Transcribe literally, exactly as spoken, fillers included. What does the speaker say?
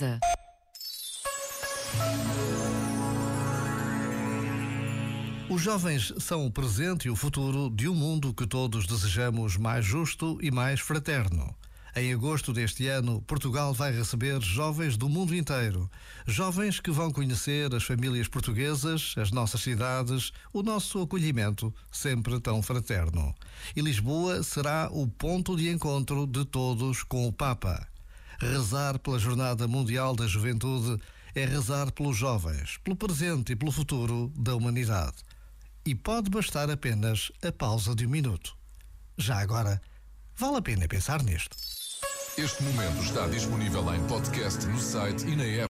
casa. Os jovens são o presente e o futuro de um mundo que todos desejamos mais justo e mais fraterno. Em agosto deste ano, Portugal vai receber jovens do mundo inteiro. Jovens que vão conhecer as famílias portuguesas, as nossas cidades, o nosso acolhimento, sempre tão fraterno. E Lisboa será o ponto de encontro de todos com o Papa. Rezar pela Jornada Mundial da Juventude é rezar pelos jovens, pelo presente e pelo futuro da humanidade. E pode bastar apenas a pausa de um minuto. Já agora, vale a pena pensar nisto. Este momento está disponível em podcast no site e na app.